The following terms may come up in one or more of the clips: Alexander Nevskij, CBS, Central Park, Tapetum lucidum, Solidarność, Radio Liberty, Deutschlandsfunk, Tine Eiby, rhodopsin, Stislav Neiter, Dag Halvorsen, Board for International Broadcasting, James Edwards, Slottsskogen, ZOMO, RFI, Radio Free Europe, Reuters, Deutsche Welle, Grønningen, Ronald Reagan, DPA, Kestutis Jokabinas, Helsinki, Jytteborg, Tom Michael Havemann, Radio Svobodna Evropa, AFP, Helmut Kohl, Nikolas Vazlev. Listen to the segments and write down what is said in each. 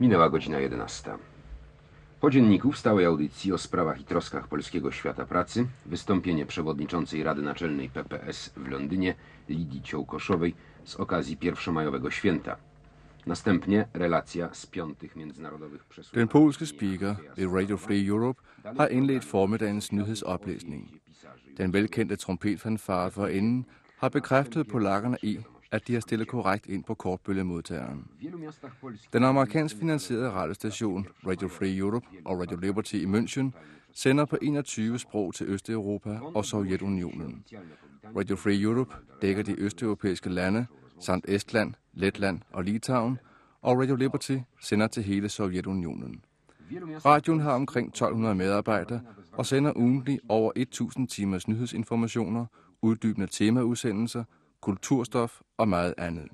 Minęła godzina 11. Po dzienniku w stałej audycji o sprawach i troskach polskiego świata pracy wystąpienie przewodniczącej Rady Naczelnej PPS w Londynie Lidii Ciołkoszowej z okazji pierwszomajowego święta. Następnie relacja z piątych międzynarodowych przesłuchań. Den polske speaker ved Radio Free Europe har indledt formiddagens nyhedsoplæsning. Den velkendte trompetfanfare for enden har bekræftet polakkerne i, at de har stillet korrekt ind på kortbølgemodtageren. Den amerikansk finansierede radiostation Radio Free Europe og Radio Liberty i München sender på 21 sprog til Østeuropa og Sovjetunionen. Radio Free Europe dækker de østeuropæiske lande samt Estland, Letland og Litauen, og Radio Liberty sender til hele Sovjetunionen. Radioen har omkring 1200 medarbejdere og sender ugentlig over 1000 timers nyhedsinformationer, uddybende temaudsendelser, kulturstof og meget andet.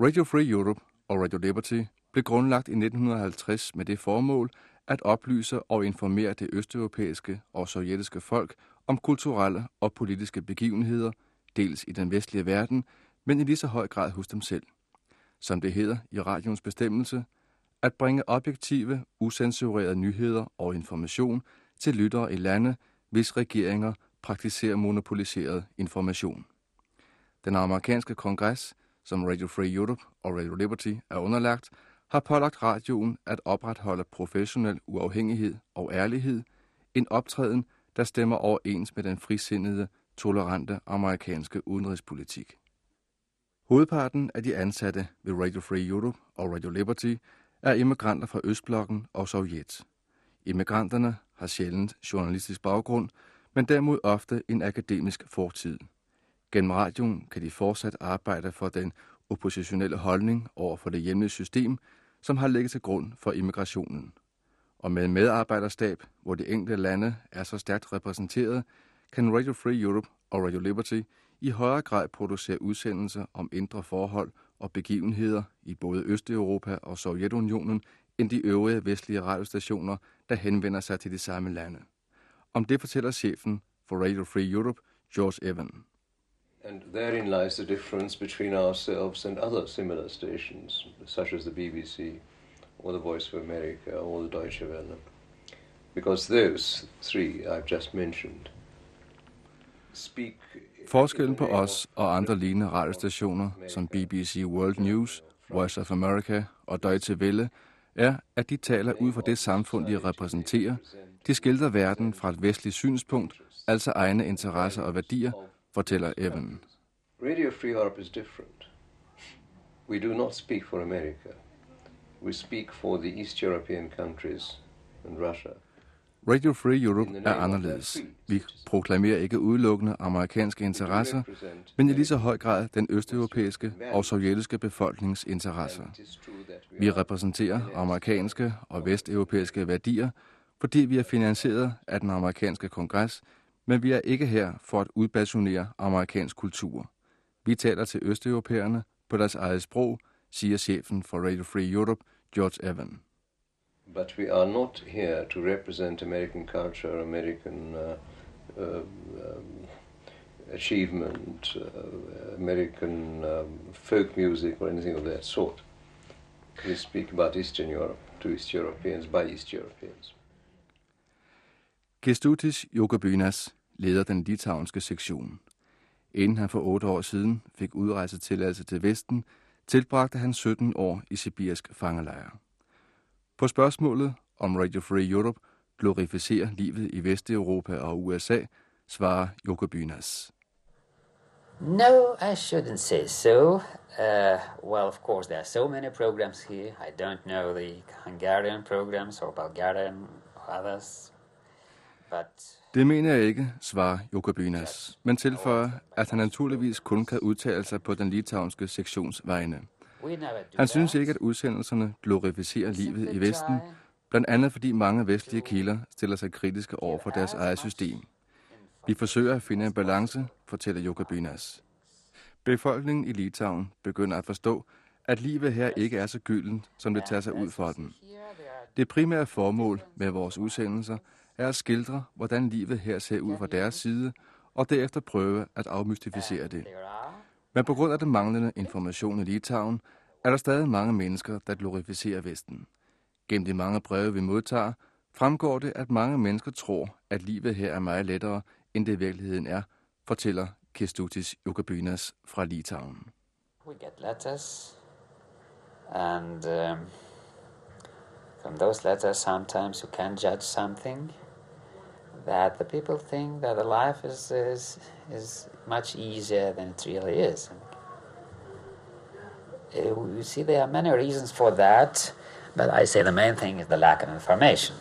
Radio Free Europe og Radio Liberty blev grundlagt i 1950 med det formål at oplyse og informere det østeuropæiske og sovjetiske folk om kulturelle og politiske begivenheder, dels i den vestlige verden, men i lige så høj grad hos dem selv. Som det hedder i radions bestemmelse, at bringe objektive, usensurerede nyheder og information til lyttere i lande, hvis regeringer praktiserer monopoliseret information. Den amerikanske kongres, som Radio Free Europe og Radio Liberty er underlagt, har pålagt radioen at opretholde professionel uafhængighed og ærlighed, en optræden, der stemmer overens med den frisindede, tolerante amerikanske udenrigspolitik. Hovedparten af de ansatte ved Radio Free Europe og Radio Liberty er immigranter fra Østblokken og Sovjet. Immigranterne har sjældent journalistisk baggrund, men derimod ofte en akademisk fortid. Gennem radioen kan de fortsat arbejde for den oppositionelle holdning over for det hjemlige system, som har ligget til grund for immigrationen. Og med en medarbejderstab, hvor de enkelte lande er så stærkt repræsenteret, kan Radio Free Europe og Radio Liberty i højere grad producere udsendelser om indre forhold og begivenheder i både Østeuropa og Sovjetunionen end de øvrige vestlige radiostationer, der henvender sig til de samme lande. Om det fortæller chefen for Radio Free Europe, George Evan. And therein lies the difference between ourselves and other similar stations, such as the BBC, or the Voice of America, or the Deutsche Welle, because those three I've just mentioned speak. Forskellen på os og andre lignende radiostationer, som BBC World News, Voice of America og Deutsche Welle, er, at de taler ud fra det samfund, de repræsenterer. De skildrer verden fra et vestligt synspunkt, altså egne interesser og værdier, fortæller Evan. Radio Free Europe is different. We do not speak for America. We speak for the East European countries and Russia. Radio Free Europe er anderledes. Vi proklamerer ikke udelukkende amerikanske interesser, men i lige så høj grad den østeuropæiske og sovjetiske befolknings interesser. Vi repræsenterer amerikanske og vesteuropæiske værdier, fordi vi er finansieret af den amerikanske kongres, men vi er ikke her for at udpassionere amerikansk kultur. Vi taler til østeuropæerne på deres eget sprog, siger chefen for Radio Free Europe, George Evan. But we are not here to represent American culture, American achievement, American folk music or anything of that sort. We speak about Eastern Europe, to East Europeans, by East Europeans. Kestutis Jokabinas leder den litauiske sektion. Inden han for 8 år siden fik udrejsetilladelse til Vesten, tilbragte han 17 år i sibirisk fangelejre. På spørgsmålet, om Radio Free Europe glorificerer livet i Vesteuropa og USA, svarer Jokabinas. No, I shouldn't say so. Well, of course, there are so many programs here. I don't know the Hungarian programs or Bulgarian or others. But... Det mener jeg ikke, svarer Jokabinas, men tilføjer, at han naturligvis kun kan udtale sig på den litauiske sektions vegne. Han synes ikke, at udsendelserne glorificerer livet i Vesten, blandt andet fordi mange vestlige kilder stiller sig kritiske over for deres eget system. Vi forsøger at finde en balance, fortæller Jokabinas. Befolkningen i Litauen begynder at forstå, at livet her ikke er så gyldent, som det tager sig ud for den. Det primære formål med vores udsendelser er at skildre, hvordan livet her ser ud fra deres side, og derefter prøve at afmystificere det. Men på grund af den manglende information i Litauen, er der stadig mange mennesker, der glorificerer Vesten. Gennem de mange breve, vi modtager, fremgår det, at mange mennesker tror, at livet her er meget lettere, end det i virkeligheden er, fortæller Kestutis Jokabinas fra Litauen. We get letters, and from those letters sometimes you can judge something that the people think that the life is much easier than it really is. You see, there are many reasons for that, but I say the main thing is the lack of information.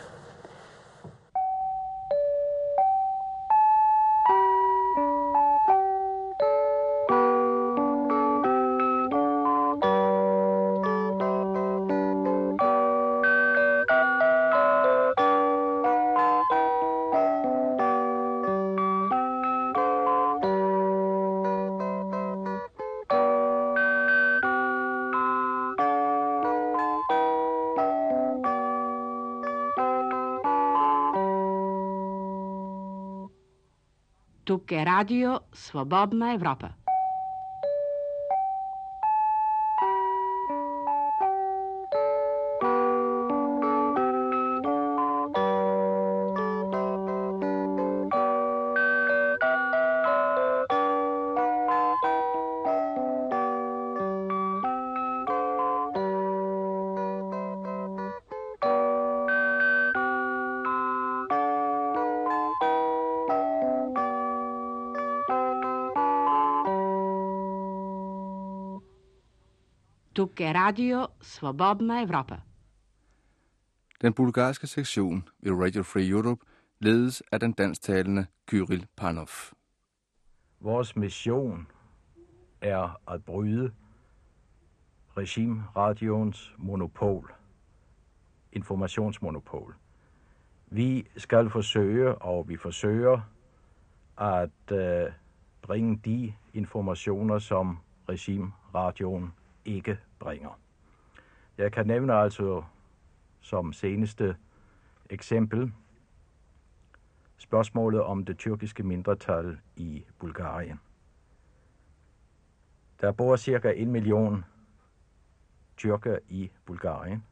Тук е радио Свободна Европа. Tuk er Radio Svobodna Evropa. Den bulgarske sektion ved Radio Free Europe ledes af den dansktalende Kiril Panov. Vores mission er at bryde regimradioens monopol, informationsmonopol. Vi skal forsøge, og vi forsøger at bringe de informationer, som regimradioen ikke bringer. Jeg kan nævne altså som seneste eksempel spørgsmålet om det tyrkiske mindretal i Bulgarien. Der bor cirka 1 million tyrker i Bulgarien.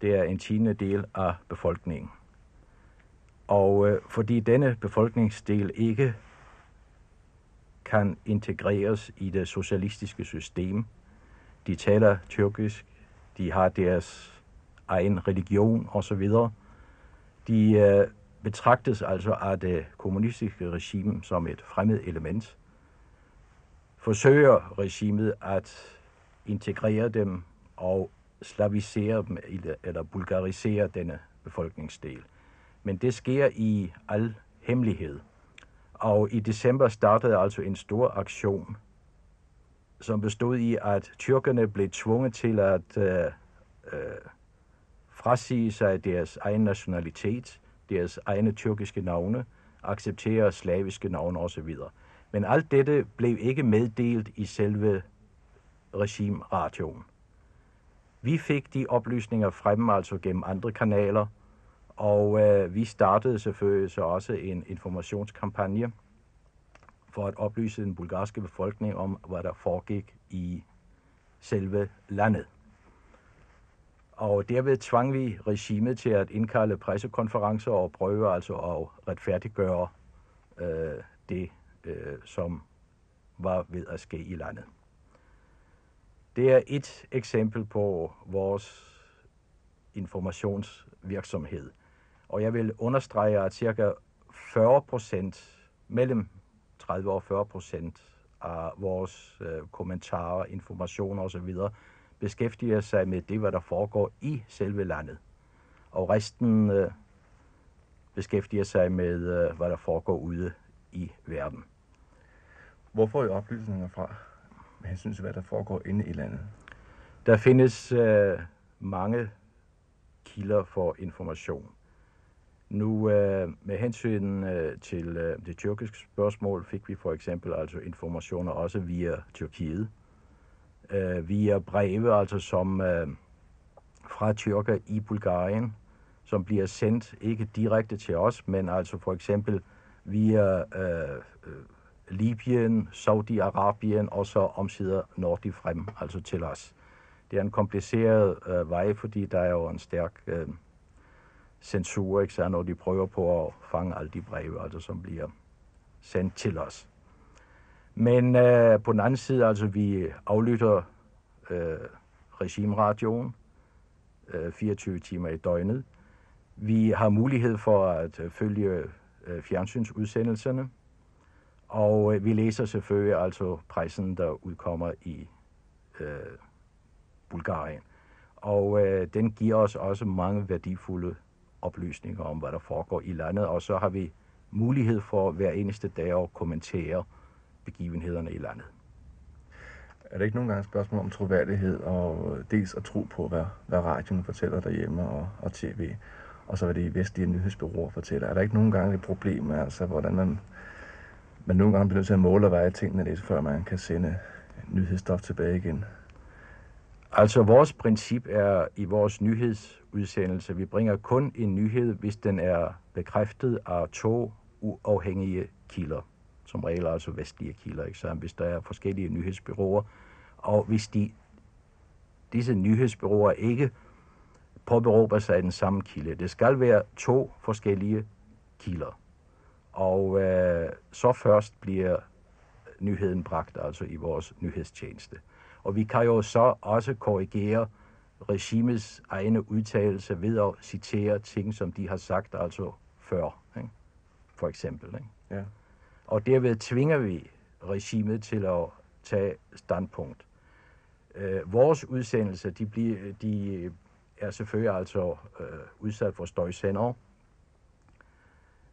Det er en 10. del af befolkningen. Og fordi denne befolkningsdel ikke kan integreres i det socialistiske system. De taler tyrkisk, de har deres egen religion osv. De betragtes altså af det kommunistiske regime som et fremmed element. Forsøger regimet at integrere dem og slavisere dem eller bulgarisere denne befolkningsdel. Men det sker i al hemmelighed. Og i december startede altså en stor aktion, som bestod i, at tyrkerne blev tvunget til at frasige sig deres egen nationalitet, deres egne tyrkiske navne, acceptere slaviske navne osv. Men alt dette blev ikke meddelt i selve regimradioen. Vi fik de oplysninger frem altså gennem andre kanaler, og vi startede selvfølgelig så også en informationskampagne for at oplyse den bulgarske befolkning om, hvad der foregik i selve landet. Og derved tvang vi regimet til at indkalde pressekonferencer og prøve altså at retfærdiggøre det, som var ved at ske i landet. Det er et eksempel på vores informationsvirksomhed. Og jeg vil understrege, at ca. 40%, mellem 30 og 40% af vores kommentarer, informationer osv., beskæftiger sig med det, hvad der foregår i selve landet. Og resten beskæftiger sig med, hvad der foregår ude i verden. Hvor får I oplysninger fra, med hensyn til, hvad der foregår inde i landet? Der findes mange kilder for information. Nu med hensyn til det tyrkiske spørgsmål fik vi for eksempel altså informationer også via Tyrkiet, via breve altså som fra tyrker i Bulgarien, som bliver sendt ikke direkte til os, men altså for eksempel via Libyen, Saudi-Arabien og så omsider nordligt frem, altså til os. Det er en kompliceret vej, fordi der er jo en stærk censur, ikke så, når de prøver på at fange alle de breve, altså, som bliver sendt til os. Men på den anden side, altså, vi aflytter regimeradioen 24 timer i døgnet. Vi har mulighed for at følge fjernsynsudsendelserne, og vi læser selvfølgelig altså pressen, der udkommer i Bulgarien. Og den giver os også mange værdifulde oplysninger om, hvad der foregår i landet, og så har vi mulighed for hver eneste dag at kommentere begivenhederne i landet. Er det ikke nogle gange et spørgsmål om troværdighed, og dels at tro på, hvad radioen fortæller derhjemme og tv, og så hvad de vestlige nyhedsbureauer fortæller? Er der ikke nogle gange et problem, altså hvordan man nogle gange bliver nødt til at måle og veje tingene lidt, før man kan sende nyhedsstof tilbage igen? Altså vores princip er i vores nyhedsudsendelse, vi bringer kun en nyhed, hvis den er bekræftet af to uafhængige kilder. Som regel altså vestlige kilder, ikke? Så hvis der er forskellige nyhedsbyråer, og hvis disse nyhedsbyråer ikke påberåber sig den samme kilde. Det skal være to forskellige kilder, og så først bliver nyheden bragt altså i vores nyhedstjeneste. Og vi kan jo så også korrigere regimets egne udtalelse ved at citere ting, som de har sagt altså før, ikke? For eksempel, ikke? Ja. Og derved tvinger vi regimet til at tage standpunkt. Vores udsendelser, de er selvfølgelig altså udsat for støjsender,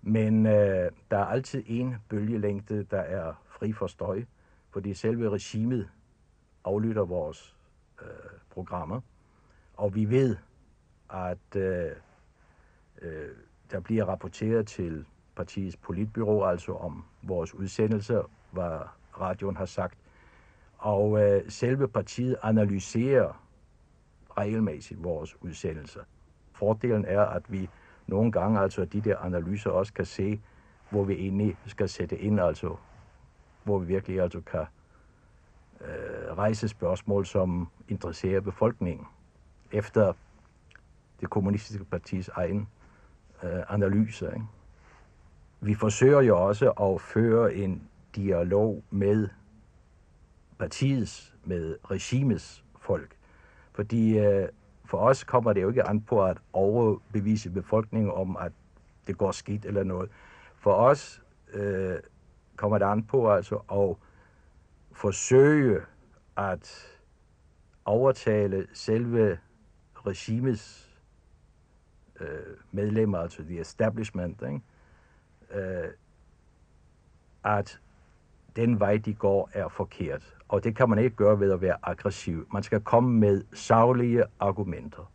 men der er altid en bølgelængde, der er fri for støj, fordi selve regimet aflytter vores programmer, og vi ved, at der bliver rapporteret til partiets politbyrå, altså om vores udsendelser, hvad radioen har sagt. Og selve partiet analyserer regelmæssigt vores udsendelser. Fordelen er, at vi nogle gange, altså de der analyser, også kan se, hvor vi egentlig skal sætte ind, altså hvor vi virkelig altså kan rejse spørgsmål, som interesserer befolkningen. Efter det kommunistiske partis egen analyser, ikke? Vi forsøger jo også at føre en dialog med partiets, med regimets folk. Fordi for os kommer det jo ikke an på at overbevise befolkningen om, at det går skidt eller noget. For os kommer det an på altså at forsøge at overtale selve regimets medlemmer, altså the establishment, ikke? At den vej, de går, er forkert. Og det kan man ikke gøre ved at være aggressiv. Man skal komme med saglige argumenter.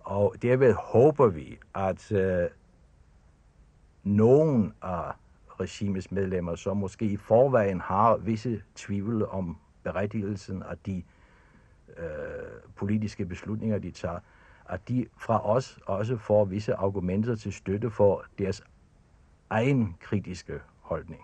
Og derved håber vi, at nogen af regimets medlemmer, som måske i forvejen har visse tvivl om berettigelsen af de politiske beslutninger, de tager, at de fra os også får visse argumenter til støtte for deres egen kritiske holdning.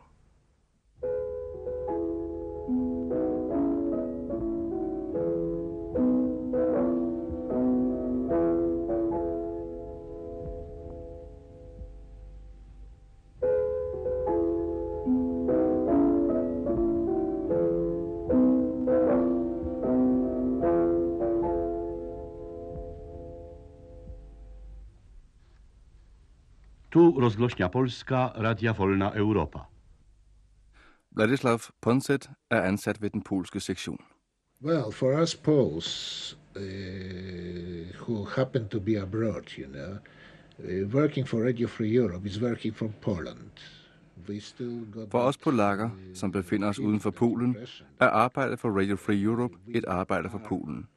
Tu Rozgłośnia Polska, Radia Wolna Europa. Władysław Ponset er ansat ved den polske sektion. Well, for us Poles, who happen to be abroad, you know, working for Radio Free Europe is working from Poland. For os polakker, som befinder os uden for Polen, er arbejdet for Radio Free Europe et arbejde for Polen.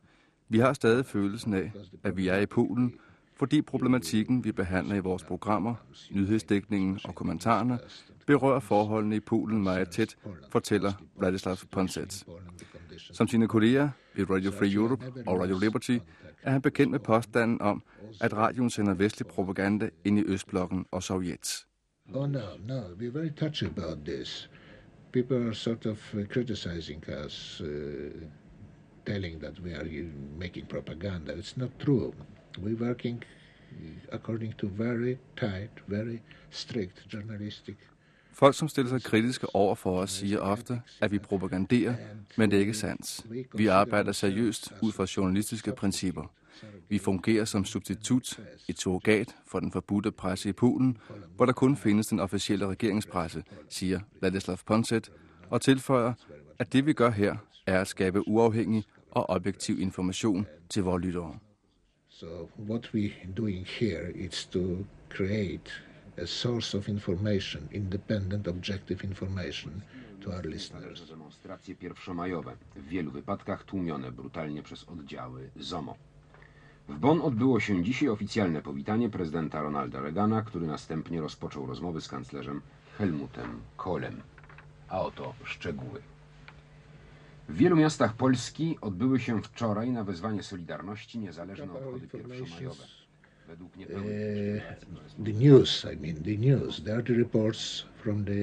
Vi har stadig følelsen af, at vi er i Polen, fordi problematikken, vi behandler i vores programmer, nyhedsdækningen og kommentarerne, berører forholdene i Polen meget tæt, fortæller Władysław Ponset. Som sine kolleger ved Radio Free Europe og Radio Liberty er han bekendt med påstanden om, at radioen sender vestlig propaganda ind i Østblokken og Sovjet. Oh, no, we're very touchy about this. People are sort of criticizing us, telling that we are making propaganda. It's not true. We're working according to very tight, very strict journalistic. Folk, som stiller sig kritiske over for os, siger ofte, at vi propaganderer, men det er ikke sandt. Vi arbejder seriøst ud fra journalistiske principper. Vi fungerer som substitut, et surrogat for den forbudte presse i Polen, hvor der kun findes den officielle regeringspresse, siger Władysław Ponset, og tilføjer, at det vi gør her er at skabe uafhængig og objektiv information til vores lyttere. So what we doing here is to create a source of information, independent, objective information to our listeners. Demonstracje pierwszomajowe, w wielu wypadkach tłumione brutalnie przez oddziały ZOMO. W Bonn odbyło się dzisiaj oficjalne powitanie prezydenta Ronalda Reagana, który następnie rozpoczął rozmowy z kanclerzem Helmutem Kohlem. A oto szczegóły. W wielu miastach Polski odbyły się wczoraj na wezwanie Solidarności niezależne obchody pierwszomajowe. The news, there are the reports from the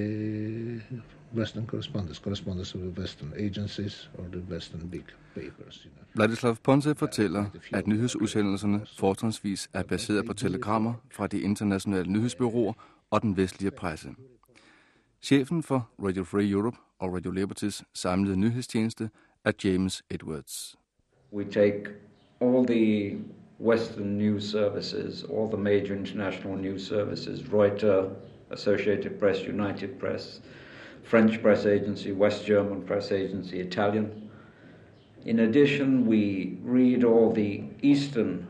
Western correspondents of the Western agencies or the Western big papers. Władysław Ponset fortæller, at nyhedsudsendelserne fortrinsvis er baseret på telegrammer fra de internationale nyhedsbyråer og den vestlige presse. Chefen for Radio Free Europe og Radio Libertys samlede nyhedstjeneste er James Edwards. We take all the Western news services, all the major international news services, Reuters, Associated Press, United Press, French Press Agency, West German Press Agency, Italian. In addition, we read all the Eastern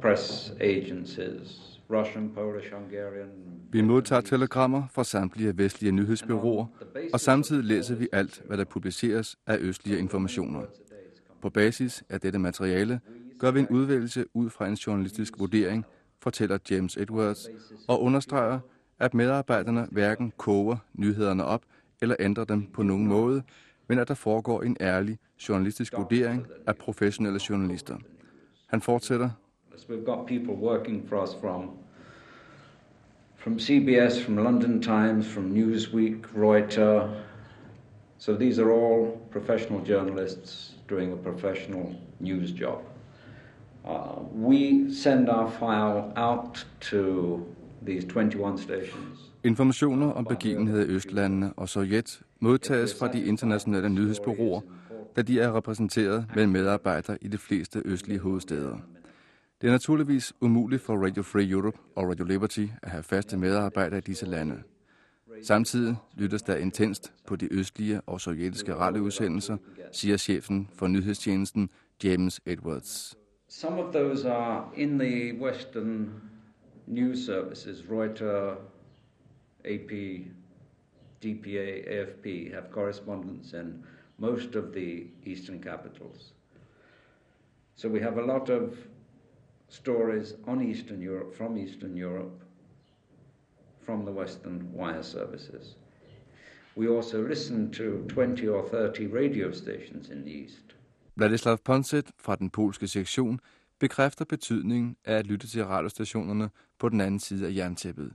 press agencies, Russian, Polish, Hungarian. Vi modtager telegrammer fra samtlige vestlige nyhedsbureauer, og samtidig læser vi alt, hvad der publiceres af østlige informationer. På basis af dette materiale gør vi en udvælgelse ud fra en journalistisk vurdering, fortæller James Edwards, og understreger, at medarbejderne hverken koger nyhederne op eller ændrer dem på nogen måde, men at der foregår en ærlig journalistisk vurdering af professionelle journalister. Han fortsætter. We've got people working for us from CBS, from London Times, from Newsweek, Reuters. So these are all professional journalists doing a professional news job. We send our file out to these 21 stations. Informationer om begivenheder i Østlandene og Sovjet modtages fra de internationale nyhedsbureauer, da de er repræsenteret med medarbejdere i de fleste østlige hovedstæder. Det er naturligvis umuligt for Radio Free Europe og Radio Liberty at have faste medarbejdere i disse lande. Samtidig lyttes der intenst på de østlige og sovjetiske radioudsendelser, siger chefen for nyhedstjenesten James Edwards. Some of those are in the Western news services. Reuters, AP, DPA, AFP have correspondents in most of the eastern capitals. So we have a lot of stories on Eastern Europe, from the Western wire services. We also listen to 20 or 30 radio stations in the East. Władysław Ponset fra den polske sektion bekræfter betydningen af at lytte til radiostationerne på den anden side af jerntæppet,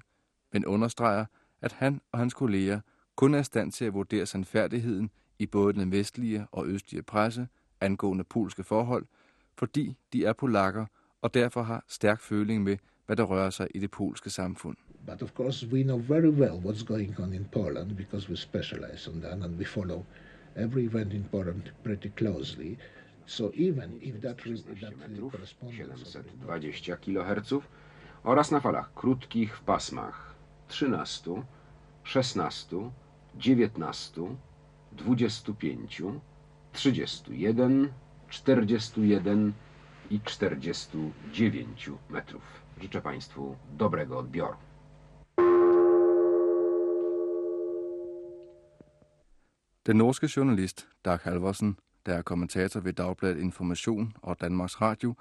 men understreger, at han og hans kolleger kun er i stand til at vurdere sandfærdigheden i både den vestlige og østlige presse angående polske forhold, fordi de er polakker og derfor har stærk føling med, hvad der rører sig i det polske samfund. But of course we know very well what's going on in Poland because we specialize on that and we follow every event in Poland pretty closely. So even if that is 720 kHz oraz na falach krótkich w pasmach 13, 16, 19, 25, 31, 41 i 49 metrów. Życzę Państwu dobrego odbioru. Den norske journalist Dag Halvorsen, der er kommentator ved Dagbladet Information og Danmarks Radio,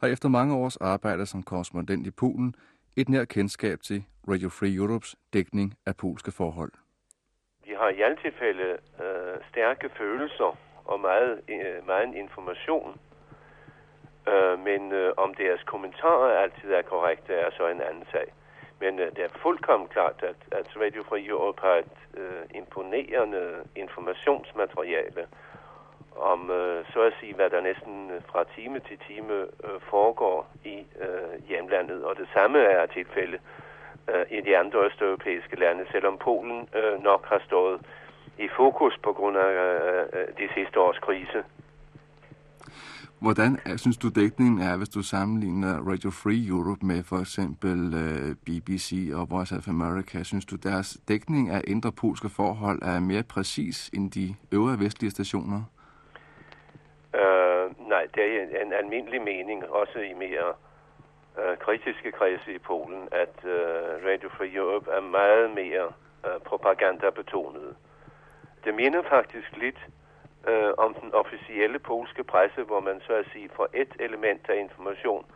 har efter mange års arbejde som korrespondent i Polen et nær kendskab til Radio Free Europes dækning af polske forhold. De har i alle tilfælde stærke følelser og meget information, men om deres kommentarer altid er korrekte, er så en anden sag. Men det er fuldkommen klart, at Radio Free Europe har et imponerende informationsmateriale om, så at sige, hvad der næsten fra time til time foregår i hjemlandet. Og det samme er tilfældet i de andre østeuropæiske lande, selvom Polen nok har stået i fokus på grund af de sidste års krise. Hvordan synes du dækningen er, hvis du sammenligner Radio Free Europe med for eksempel BBC og Voice of America? Synes du, deres dækning af indre polske forhold er mere præcis end de øvrige vestlige stationer? Nej, det er en almindelig mening, også i mere kritiske kredse i Polen, at Radio Free Europe er meget mere propagandabetonet. Det minder faktisk lidt om den officielle polske presse, hvor man så at sige får et element af information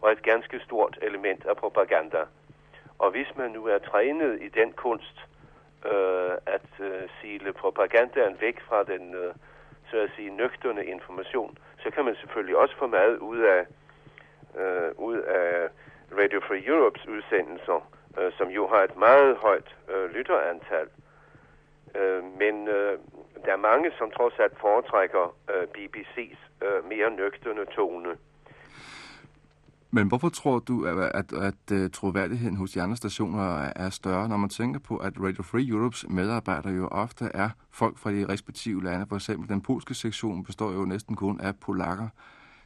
og et ganske stort element af propaganda. Og hvis man nu er trænet i den kunst at sile propagandaen væk fra den så at sige nøgterne information, så kan man selvfølgelig også få meget ud af Radio Free Europes udsendelser, som jo har et meget højt lytterantal. Men der er mange, som trods alt foretrækker BBC's mere nøgterne tone. Men hvorfor tror du, at troværdigheden hos de andre stationer er større, når man tænker på, at Radio Free Europes medarbejdere jo ofte er folk fra de respektive lande? For eksempel den polske sektion består jo næsten kun af polakker.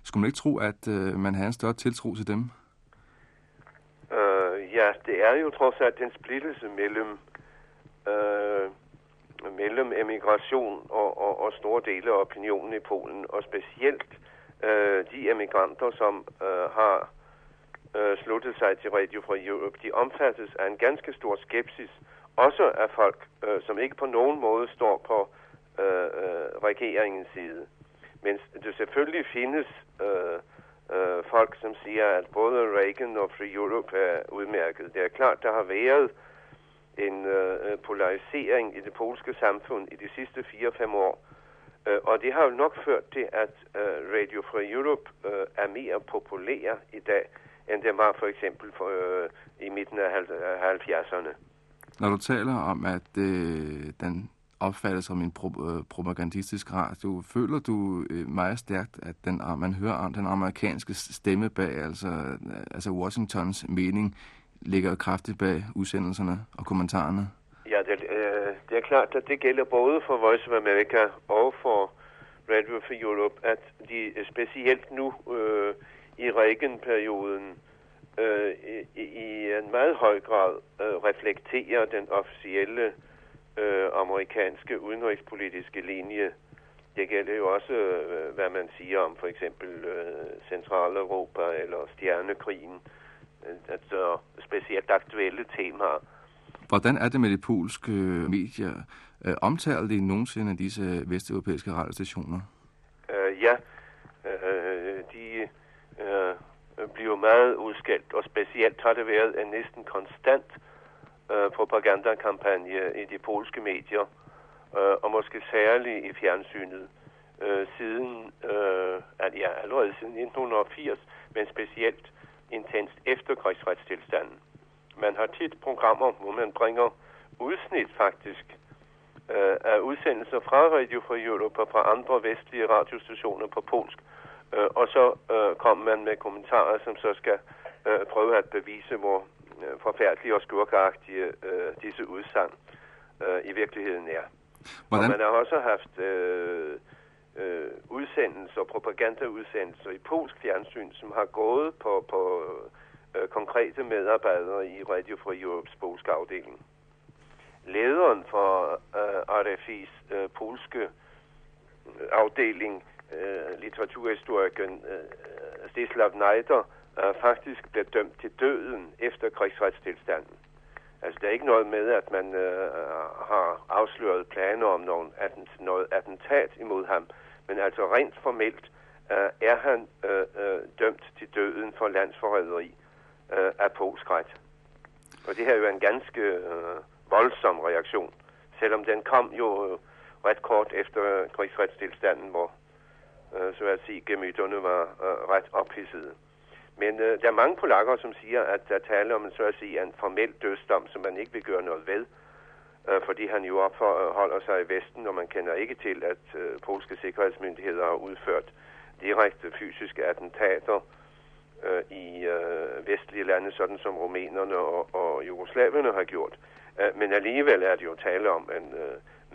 Skulle man ikke tro, at man havde en større tiltro til dem? Ja, det er jo trods alt en splittelse mellem emigration og store dele af opinionen i Polen, og specielt de emigranter, som har sluttet sig til Radio Free Europe, de omfattes af en ganske stor skepsis, også af folk, som ikke på nogen måde står på regeringens side. Mens det selvfølgelig findes folk, som siger, at både Reagan og Free Europe er udmærket. Det er klart, der har været en polarisering i det polske samfund i de sidste 4-5 år. Og det har jo nok ført til, at Radio Free Europe er mere populær i dag, end det var for eksempel i midten af 70'erne. Når du taler om, at den opfattes som en propagandistisk radio, føler du meget stærkt, at man hører om den amerikanske stemme bag, altså Washingtons mening, ligger kraftigt bag udsendelserne og kommentarerne? Ja, det er klart, at det gælder både for Voice of America og for Radio Free Europe, at de specielt nu i Reagan-perioden i en meget høj grad reflekterer den officielle amerikanske udenrigspolitiske linje. Det gælder jo også, hvad man siger om for eksempel Centraleuropa eller Stjernekrigen, altså specielt aktuelle temaer. Hvordan er det med de polske medier? Omtaler de nogensinde disse vesteuropæiske radiostationer? Ja, de bliver meget udskældt, og specielt har det været en næsten konstant propagandakampagne i de polske medier, og måske særligt i fjernsynet, allerede siden 1980, men specielt intenst efter krigsretstilstanden. Man har tit programmer, hvor man bringer udsnit faktisk af udsendelser fra Radio Free Europe og fra andre vestlige radiostationer på polsk, og så kommer man med kommentarer, som så skal prøve at bevise, hvor forfærdelige og skurkeagtige disse udsagn i virkeligheden er. Hvordan? Og man har også haft udsendelser, propagandaudsendelser i polsk fjernsyn, som har gået på konkrete medarbejdere i Radio Free Europes polske afdeling. Lederen for RFI's polske afdeling, litteraturhistorikeren Stislav Neiter, faktisk blev dømt til døden efter krigsretstilstanden. Altså, der er ikke noget med, at man har afsløret planer om noget attentat imod ham, men altså rent formelt er han dømt til døden for landsforræderi af polsk ret. Og det her er jo en ganske voldsom reaktion, selvom den kom jo ret kort efter krigsretstilstanden, hvor så at sige gemytterne var ret ophidsede. Men der er mange polakker, som siger, at der taler om en, så at sige, en formel dødsdom, som man ikke vil gøre noget ved, fordi han jo opholder sig i Vesten, og man kender ikke til, at polske sikkerhedsmyndigheder har udført direkte fysiske attentater i vestlige lande, sådan som rumænerne og jugoslaverne har gjort. Men alligevel er det jo tale om en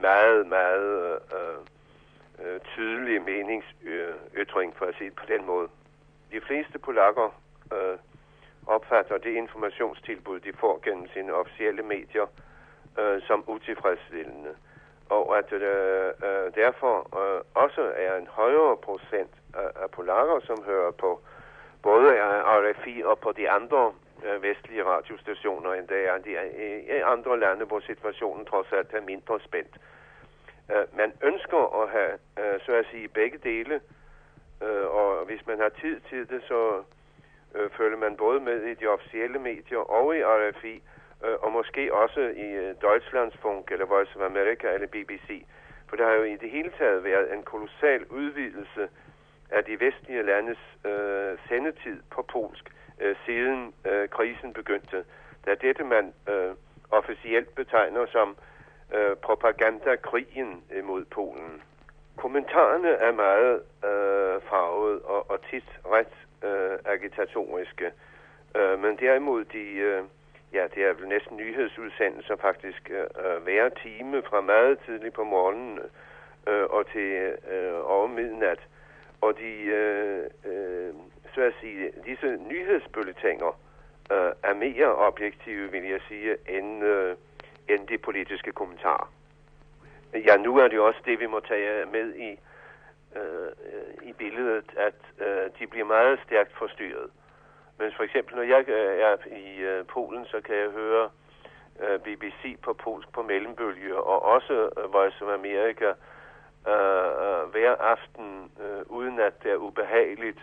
meget, meget tydelig meningsytring, for at sige det på den måde. De fleste polakker opfatter det informationstilbud, de får gennem sine officielle medier, som utilfredsstillende. Og at derfor også er en højere procent af polakker, som hører på både RFI og på de andre vestlige radiostationer, end der er i andre lande, hvor situationen trods alt er mindre spændt. Man ønsker at have, så at sige, begge dele, og hvis man har tid til det, så følger man både med i de officielle medier og i RFI, og måske også i Deutschlandsfunk eller Voice of America eller BBC. For der har jo i det hele taget været en kolossal udvidelse af de vestlige landes sendetid på polsk, siden krisen begyndte. Da dette man officielt betegner som propagandakrigen mod Polen. Kommentarerne er meget farvet og tit ret agitatoriske, men derimod det er vel næsten nyhedsudsendelser faktisk hver time fra meget tidligt på morgenen og til over midnat. Og så at sige, disse nyhedsbølletinger er mere objektive, vil jeg sige, end de politiske kommentarer. Ja, nu er det også det, vi må tage med i billedet, at de bliver meget stærkt forstyrret. Men for eksempel, når jeg er i Polen, så kan jeg høre BBC på polsk på mellembølge, og også Voice of America hver aften, uden at det er ubehageligt,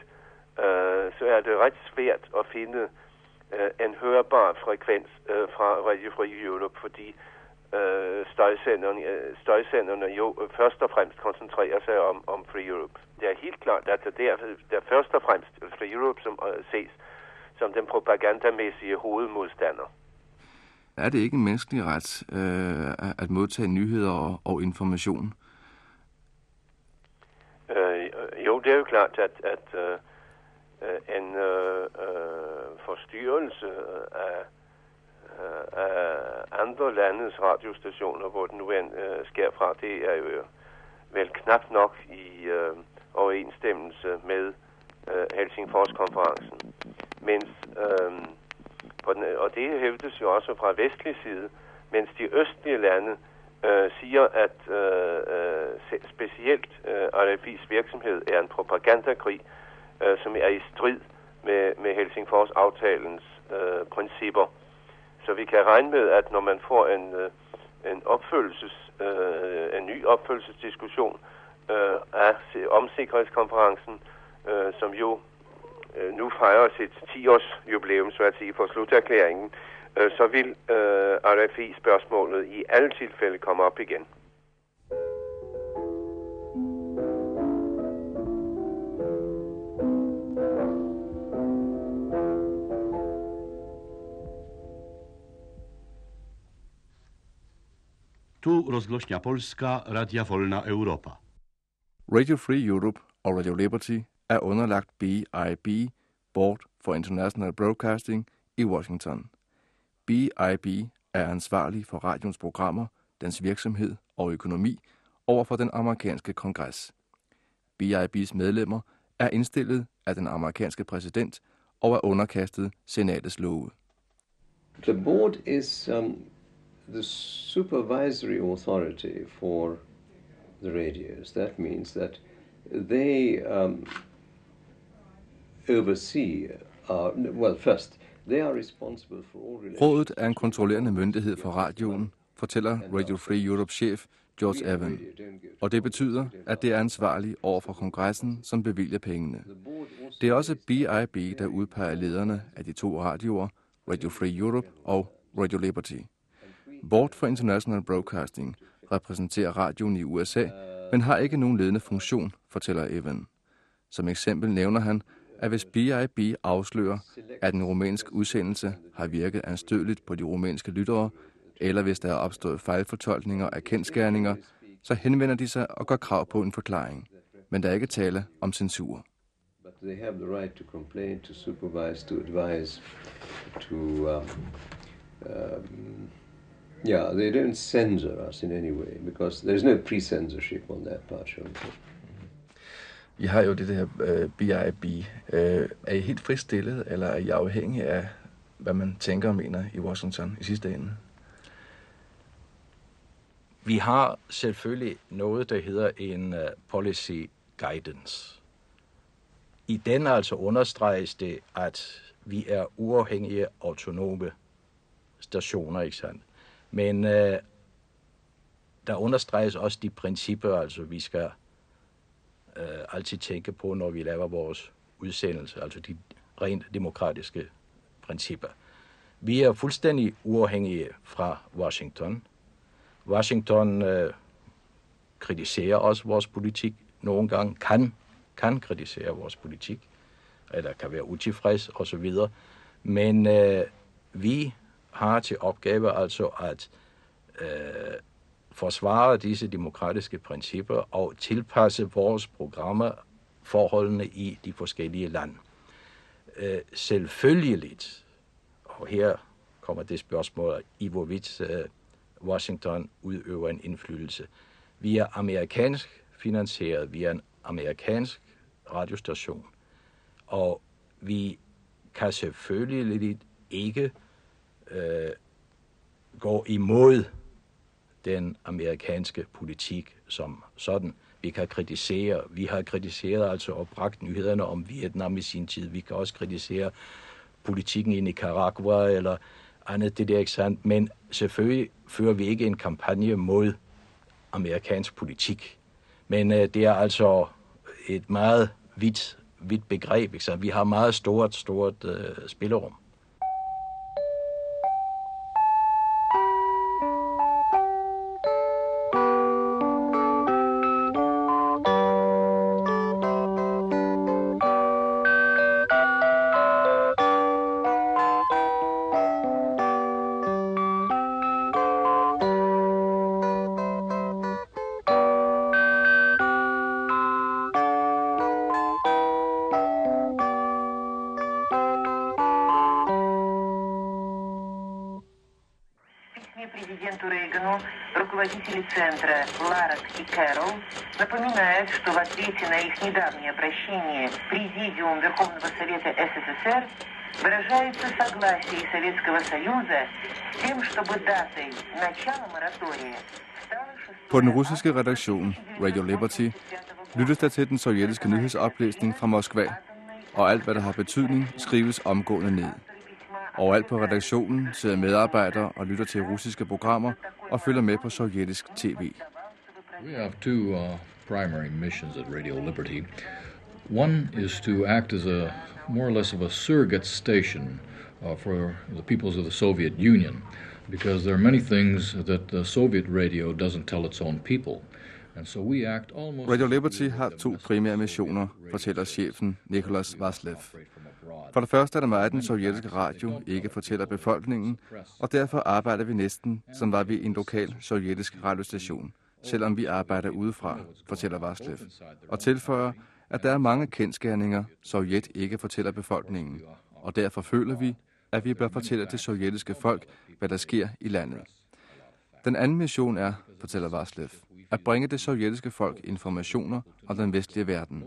så er det ret svært at finde en hørbar frekvens fra Radio Free Europe, fordi støjsenderne jo først og fremmest koncentrerer sig om Free Europe. Det er helt klart, at det er først og fremmest Free Europe, som ses som den propagandamæssige hovedmodstander. Er det ikke en menneskelig ret at modtage nyheder og information? Jo, det er jo klart, at en forstyrrelse af andre landes radiostationer, hvor den nu sker fra, det er jo vel knap nok i overensstemmelse med Helsingforskonferencen. Og det hævdes jo også fra vestlig side, mens de østlige lande siger, at specielt RFI's virksomhed er en propagandakrig, som er i strid med Helsingfors aftalens principper. Så vi kan regne med, at når man får en ny opfølgelsesdiskussion af sikkerhedskonferencen, som jo nu fejrer sit 10-års jubilæum, så at sige, for sluterklæringen, så vil RFI-spørgsmålet i alle tilfælde komme op igen. Tu Rozgłośnia Polska, Radia Wolna Europa. Radio Free Europe og Radio Liberty er underlagt BIB, Board for International Broadcasting, i Washington. BIB er ansvarlig for radions programmer, dens virksomhed og økonomi overfor den amerikanske kongres. BIB's medlemmer er indstillet af den amerikanske præsident og er underkastet senatets love. The board is the supervisory authority for the radios. That means that they oversee, first, they are responsible for all relations. Rådet er en kontrollerende myndighed for radioen, fortæller Radio Free Europe chef George Evan. Og det betyder, at det er ansvarlig over for kongressen, som bevilger pengene. Det er også BIB, der udpeger lederne af de to radioer, Radio Free Europe og Radio Liberty. Board for International Broadcasting repræsenterer radioen i USA, men har ikke nogen ledende funktion, fortæller Evan. Som eksempel nævner han, at hvis BIB afslører, at en rumænsk udsendelse har virket anstødeligt på de rumænske lyttere, eller hvis der er opstået fejlfortolkninger af kendsgerninger, så henvender de sig og gør krav på en forklaring. Men der er ikke tale om censur. They have the right to complain, to supervise, to advise, to they don't censor us in any way because there's no pre-censorship on that part. I har jo det her BIB. Er I helt fristillet, eller er I afhængig af, hvad man tænker og mener i Washington i sidste ende? Vi har selvfølgelig noget, der hedder en policy guidance. I den altså understreges det, at vi er uafhængige, autonome stationer, ikke sandt? Men der understreges også de principper, altså vi skal altid tænke på, når vi laver vores udsendelse, altså de rent demokratiske principper. Vi er fuldstændig uafhængige fra Washington. Washington kritiserer også vores politik nogle gange, kan kritisere vores politik, eller kan være utilfreds osv. Men vi har til opgave altså at forsvare disse demokratiske principper og tilpasse vores programmer forholdene i de forskellige lande. Selvfølgeligt, og her kommer det spørgsmål, i hvorvidt Washington udøver en indflydelse. Vi er amerikansk finansieret, vi er en amerikansk radiostation, og vi kan selvfølgelig ikke gå imod den amerikanske politik som sådan. Vi kan kritisere, vi har kritiseret altså og bragt nyhederne om Vietnam i sin tid, vi kan også kritisere politikken i Nicaragua eller andet, det der, ikke sandt, men selvfølgelig fører vi ikke en kampagne mod amerikansk politik. Men det er altså et meget vidt begreb, ikke sandt? Vi har meget stort spillerum. Центра Ларак и Кэрол напоминают, что в ответе на их недавнее обращение Президиум Верховного Совета СССР выражается согласие Советского Союза с тем, чтобы датой начала моратория стала 6 På den russiske redaktion Radio Liberty lyttes der til den sovjetiske nyhedsoplæsning fra Moskva, og alt hvad der har betydning skrives omgående ned. Overalt på redaktionen sidder medarbejdere og lytter til russiske programmer og følger med på sovjetisk tv. We have two primary missions at Radio Liberty. One is to act as a more or less of a surrogate station for the peoples of the Soviet Union, because there are many things that the Soviet radio doesn't tell its own people. And so we act almost... Radio Liberty har to primære missioner, fortæller chefen Nikolas Vazlev. For det første er der meget, den sovjetiske radio ikke fortæller befolkningen, og derfor arbejder vi næsten, som var vi en lokal sovjetisk radiostation, selvom vi arbejder udefra, fortæller Vazlev, og tilføjer, at der er mange kendsgerninger, Sovjet ikke fortæller befolkningen, og derfor føler vi, at vi bør fortælle det sovjetiske folk, hvad der sker i landet. Den anden mission er, fortæller Vazlev, at bringe det sovjetiske folk informationer om den vestlige verden,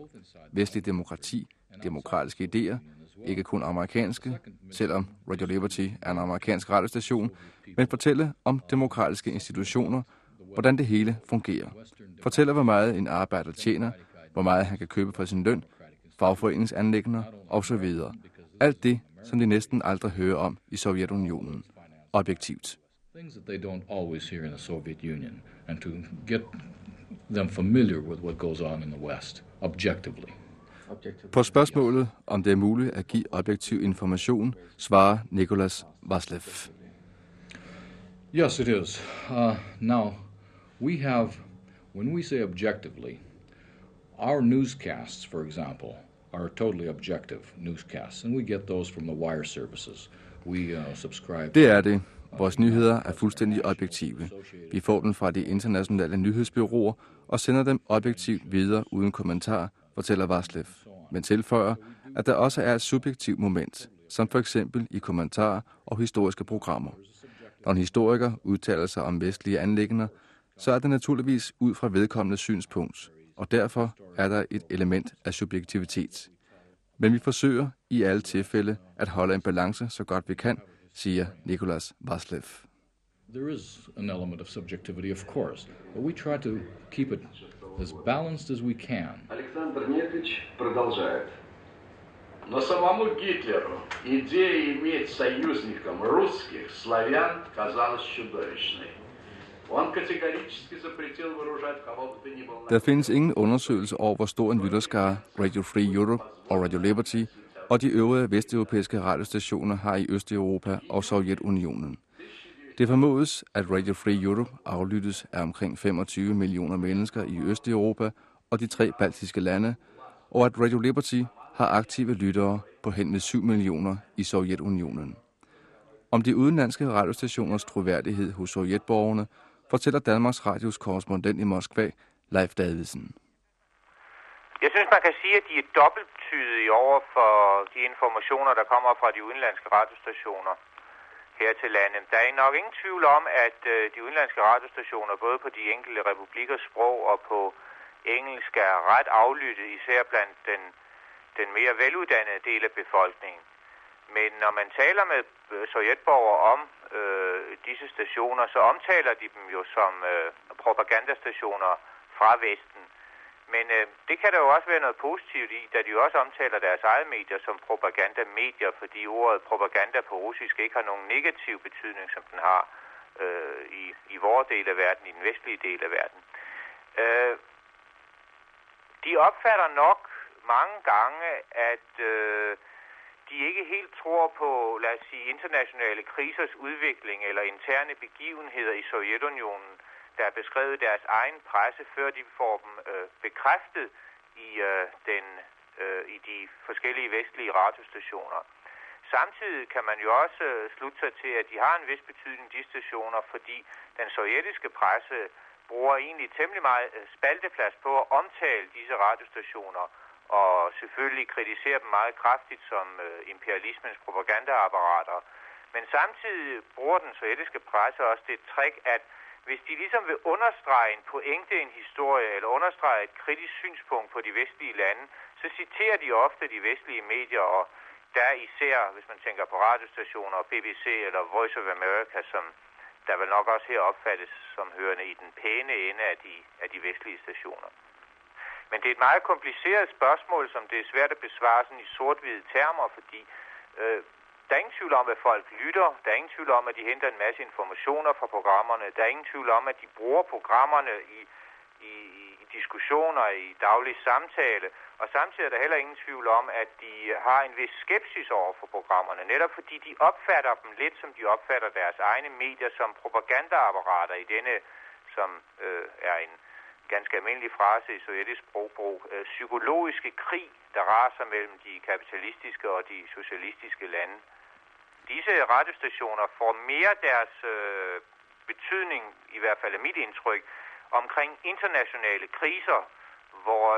vestlig demokrati, demokratiske idéer, ikke kun amerikanske, selvom Radio Liberty er en amerikansk radiostation, men fortælle om demokratiske institutioner, hvordan det hele fungerer. Fortælle, hvor meget en arbejder tjener, hvor meget han kan købe for sin løn, fagforeningsanliggender osv. Alt det, som de næsten aldrig hører om i Sovjetunionen. Objektivt. Things that they don't always hear in the Soviet Union, and to get them familiar with what goes on in the West, objectively. På spørgsmålet, om det er muligt at give objektiv information, svarer Nikolas Vazlev. Yes, it is. Now, we have, when we say objectively, our newscasts, for example, are totally objective newscasts, and we get those from the wire services. We subscribe. Det er det. Vores nyheder er fuldstændig objektive. Vi får dem fra de internationale nyhedsbyråer og sender dem objektivt videre uden kommentar, fortæller Vazlev, men tilføjer, at der også er et subjektivt moment, som for eksempel i kommentarer og historiske programmer. Når en historiker udtaler sig om vestlige anliggender, så er det naturligvis ud fra vedkommende synspunkt, og derfor er der et element af subjektivitet. Men vi forsøger i alle tilfælde at holde en balance så godt vi kan, siger Nikolas Vazlev. There is an element of subjectivity, of course, but we try to keep it as balanced as we can. Alexander Nevskij продолжает. Но самому Гитлеру идея иметь союзником русских, славян казалась чудовищной. Он категорически запретил вооружать кого бы то ни было. Der findes ingen undersøgelser over, hvor stor en lytterskare Radio Free Europe og Radio Liberty og de øvrige vesteuropæiske radiostationer har i Østeuropa og Sovjetunionen. Det formodes, at Radio Free Europe aflyttes af omkring 25 millioner mennesker i Østeuropa og de 3 baltiske lande, og at Radio Liberty har aktive lyttere på hen ved 7 millioner i Sovjetunionen. Om de udenlandske radiostationers troværdighed hos sovjetborgerne fortæller Danmarks Radios korrespondent i Moskva, Leif Davidsen. Jeg synes, man kan sige, at de er dobbelttydige over for de informationer, der kommer fra de udenlandske radiostationer her til landet. Der er nok ingen tvivl om, at de udenlandske radiostationer, både på de enkelte republikkers sprog og på engelsk, er ret aflyttet, især blandt den mere veluddannede del af befolkningen. Men når man taler med sovjetborgere om disse stationer, så omtaler de dem jo som propagandastationer fra Vesten. Men det kan der jo også være noget positivt i, da de jo også omtaler deres eget medier som propagandamedier, fordi ordet propaganda på russisk ikke har nogen negativ betydning, som den har i vores del af verden, i den vestlige del af verden. De opfatter nok mange gange, at de ikke helt tror på, lad os sige, internationale krisers udvikling eller interne begivenheder i Sovjetunionen, der er beskrevet deres egen presse, før de får dem bekræftet i de forskellige vestlige radiostationer. Samtidig kan man jo også slutte sig til, at de har en vis betydning, de stationer, fordi den sovjetiske presse bruger egentlig temmelig meget spalteplads på at omtale disse radiostationer, og selvfølgelig kritiserer dem meget kraftigt som imperialismens propagandaapparater. Men samtidig bruger den sovjetiske presse også det trick, at hvis de ligesom vil understrege en pointe, en historie, eller understrege et kritisk synspunkt på de vestlige lande, så citerer de ofte de vestlige medier, og der især, hvis man tænker på radiostationer, BBC eller Voice of America, som der vel nok også her opfattes som hørende i den pæne ende af de vestlige stationer. Men det er et meget kompliceret spørgsmål, som det er svært at besvare sådan i sort-hvide termer, fordi der er ingen tvivl om, at folk lytter. Der er ingen tvivl om, at de henter en masse informationer fra programmerne. Der er ingen tvivl om, at de bruger programmerne i diskussioner, i daglig samtale. Og samtidig er der heller ingen tvivl om, at de har en vis skepsis over for programmerne. Netop fordi de opfatter dem lidt, som de opfatter deres egne medier, som propagandaapparater i denne, som er en ganske almindelig frase i sovjetisk sprogbrug, psykologiske krig, der raser mellem de kapitalistiske og de socialistiske lande. Disse radiostationer får mere deres betydning, i hvert fald af mit indtryk, omkring internationale kriser, hvor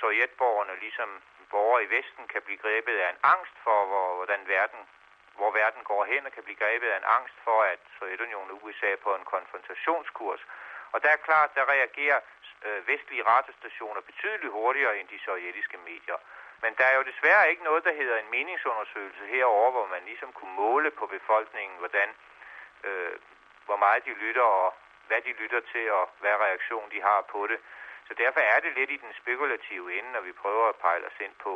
sovjetborgerne, ligesom borgere i Vesten, kan blive grebet af en angst for, hvor verden går hen, og kan blive grebet af en angst for, at Sovjetunionen og USA er på en konfrontationskurs. Og der er klart, der reagerer vestlige radiostationer betydeligt hurtigere end de sovjetiske medier. Men der er jo desværre ikke noget, der hedder en meningsundersøgelse herover, hvor man ligesom kunne måle på befolkningen, hvor meget de lytter, og hvad de lytter til, og hvad reaktion de har på det. Så derfor er det lidt i den spekulative ende, når vi prøver at pejle os ind på,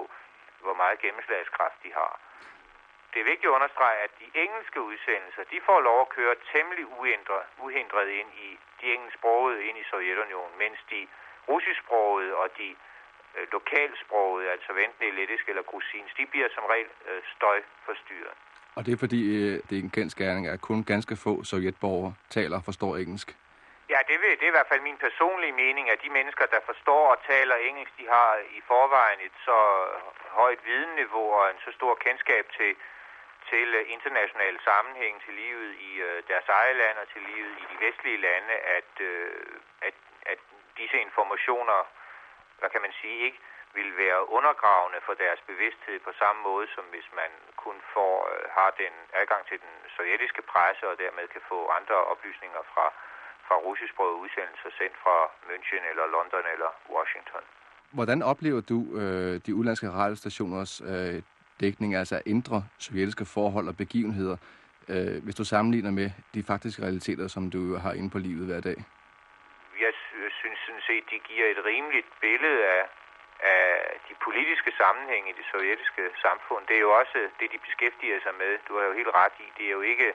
hvor meget gennemslagskraft de har. Det er vigtigt at understrege, at de engelske udsendelser, de får lov at køre temmelig uhindret ind i de engelsksprogede ind i Sovjetunionen, mens de russisksprogede og de lokalsprogede, altså enten lettisk eller grusinsk, de bliver som regel støjforstyrret. Og det er fordi det er en kendsgerning, at kun ganske få sovjetborgere taler og forstår engelsk. Ja, det er i hvert fald min personlige mening, at de mennesker, der forstår og taler engelsk, de har i forvejen et så højt vidensniveau og en så stor kendskab til internationale sammenhæng, til livet i deres eget land og til livet i de vestlige lande, at disse informationer, hvad kan man sige, ikke vil være undergravende for deres bevidsthed på samme måde, som hvis man kun har den adgang til den sovjetiske presse og dermed kan få andre oplysninger fra russisksprogede udsendelser sendt fra München eller London eller Washington. Hvordan oplever du de udenlandske radiostationers dækning, altså af indre sovjetiske forhold og begivenheder, hvis du sammenligner med de faktiske realiteter, som du har inde på livet hver dag? Jeg synes sådan set, de giver et rimeligt billede af de politiske sammenhæng i det sovjetiske samfund. Det er jo også det, de beskæftiger sig med. Du har jo helt ret i, det er jo ikke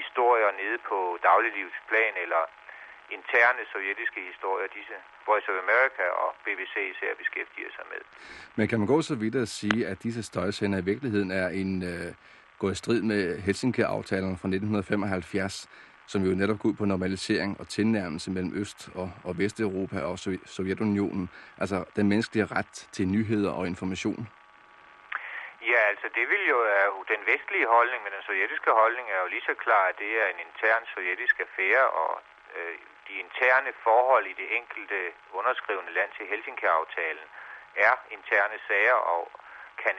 historier nede på dagliglivets plan eller interne sovjetiske historier, disse Voice of America og BBC især beskæftiger sig med. Men kan man gå så vidt at sige, at disse støjsender i virkeligheden er gået i strid med Helsinki-aftalen fra 1975, som jo netop går ud på normalisering og tilnærmelse mellem Øst- og Vesteuropa og Sovjetunionen, altså den menneskelige ret til nyheder og information? Ja, altså det vil jo er den vestlige holdning, men den sovjetiske holdning er jo lige så klar, at det er en intern sovjetisk affære, og de interne forhold i det enkelte underskrivende land til Helsinki-aftalen er interne sager, og kan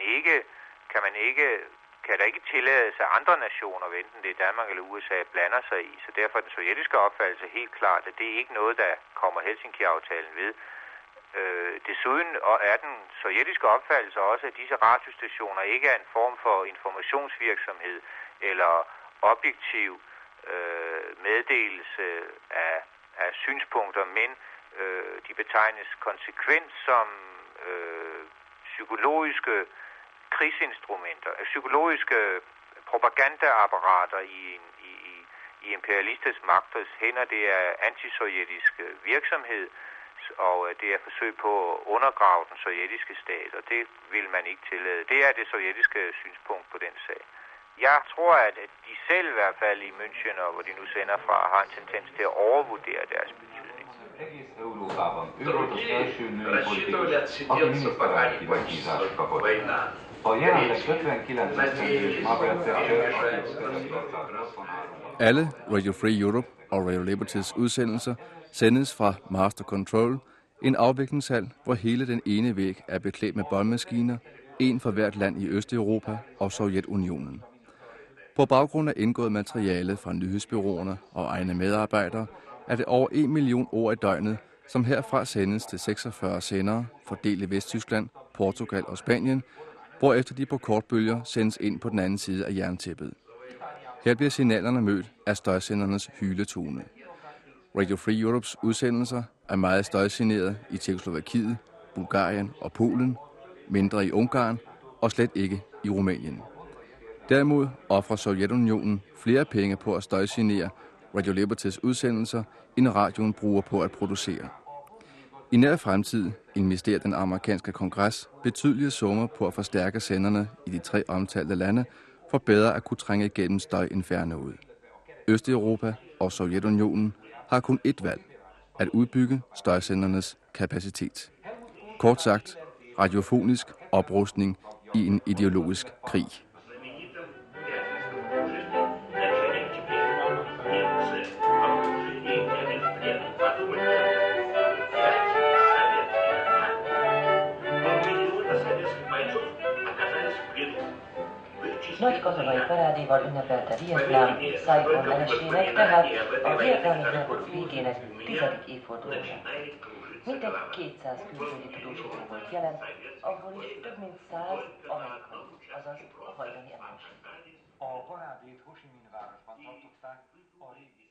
der ikke tillade sig andre nationer, enten det er Danmark eller USA, blander sig i. Så derfor er den sovjetiske opfattelse helt klart, at det er ikke noget, der kommer Helsinki-aftalen ved. Desuden er den sovjetiske opfattelse også, at disse radiostationer ikke er en form for informationsvirksomhed eller objektiv meddelelse af synspunkter, men de betegnes konsekvent som psykologiske krigsinstrumenter, psykologiske propagandaapparater i imperialisters magters hænder. Det er antisovjetisk virksomhed, og det er forsøg på at undergrave den sovjetiske stat, og det vil man ikke tillade. Det er det sovjetiske synspunkt på den sag. Jeg tror, at de selv i hvert fald i München, og hvor de nu sender fra, har en tendens til at overvurdere deres betydning. Alle Radio Free Europe og Radio Libertys udsendelser sendes fra Master Control, en afviklingshal, hvor hele den ene væg er beklædt med båndmaskiner, en for hvert land i Østeuropa og Sovjetunionen. På baggrund af indgået materiale fra nyhedsbyråerne og egne medarbejdere, er det over 1 million ord i døgnet, som herfra sendes til 46 sendere, fordelt i Vesttyskland, Portugal og Spanien, hvorefter de på kortbølger sendes ind på den anden side af jerntæppet. Her bliver signalerne mødt af støjsendernes hyletone. Radio Free Europes udsendelser er meget støjsigneret i Tjekkoslovakiet, Bulgarien og Polen, mindre i Ungarn og slet ikke i Rumænien. Derimod offrer Sovjetunionen flere penge på at støjsignere Radio Libertys udsendelser, end radioen bruger på at producere. I nær fremtid investerer den amerikanske kongres betydelige summer på at forstærke senderne i de 3 omtalte lande, for bedre at kunne trænge igennem støjinfernoet. Østeuropa og Sovjetunionen har kun ét valg, at udbygge støjsendernes kapacitet. Kort sagt, radiofonisk oprustning i en ideologisk krig. Nagy katonai parádéval ünnepelte Vietnám Saigon elesének, tehát a vietnámi háború végének 10. évfordulóját. Mintegy 200 külföldi tudósító volt jelen, abból is több mint 100 amerikai, azaz a hajlani ellenség. A parádét Ho Chi Minh városban tartották, a régi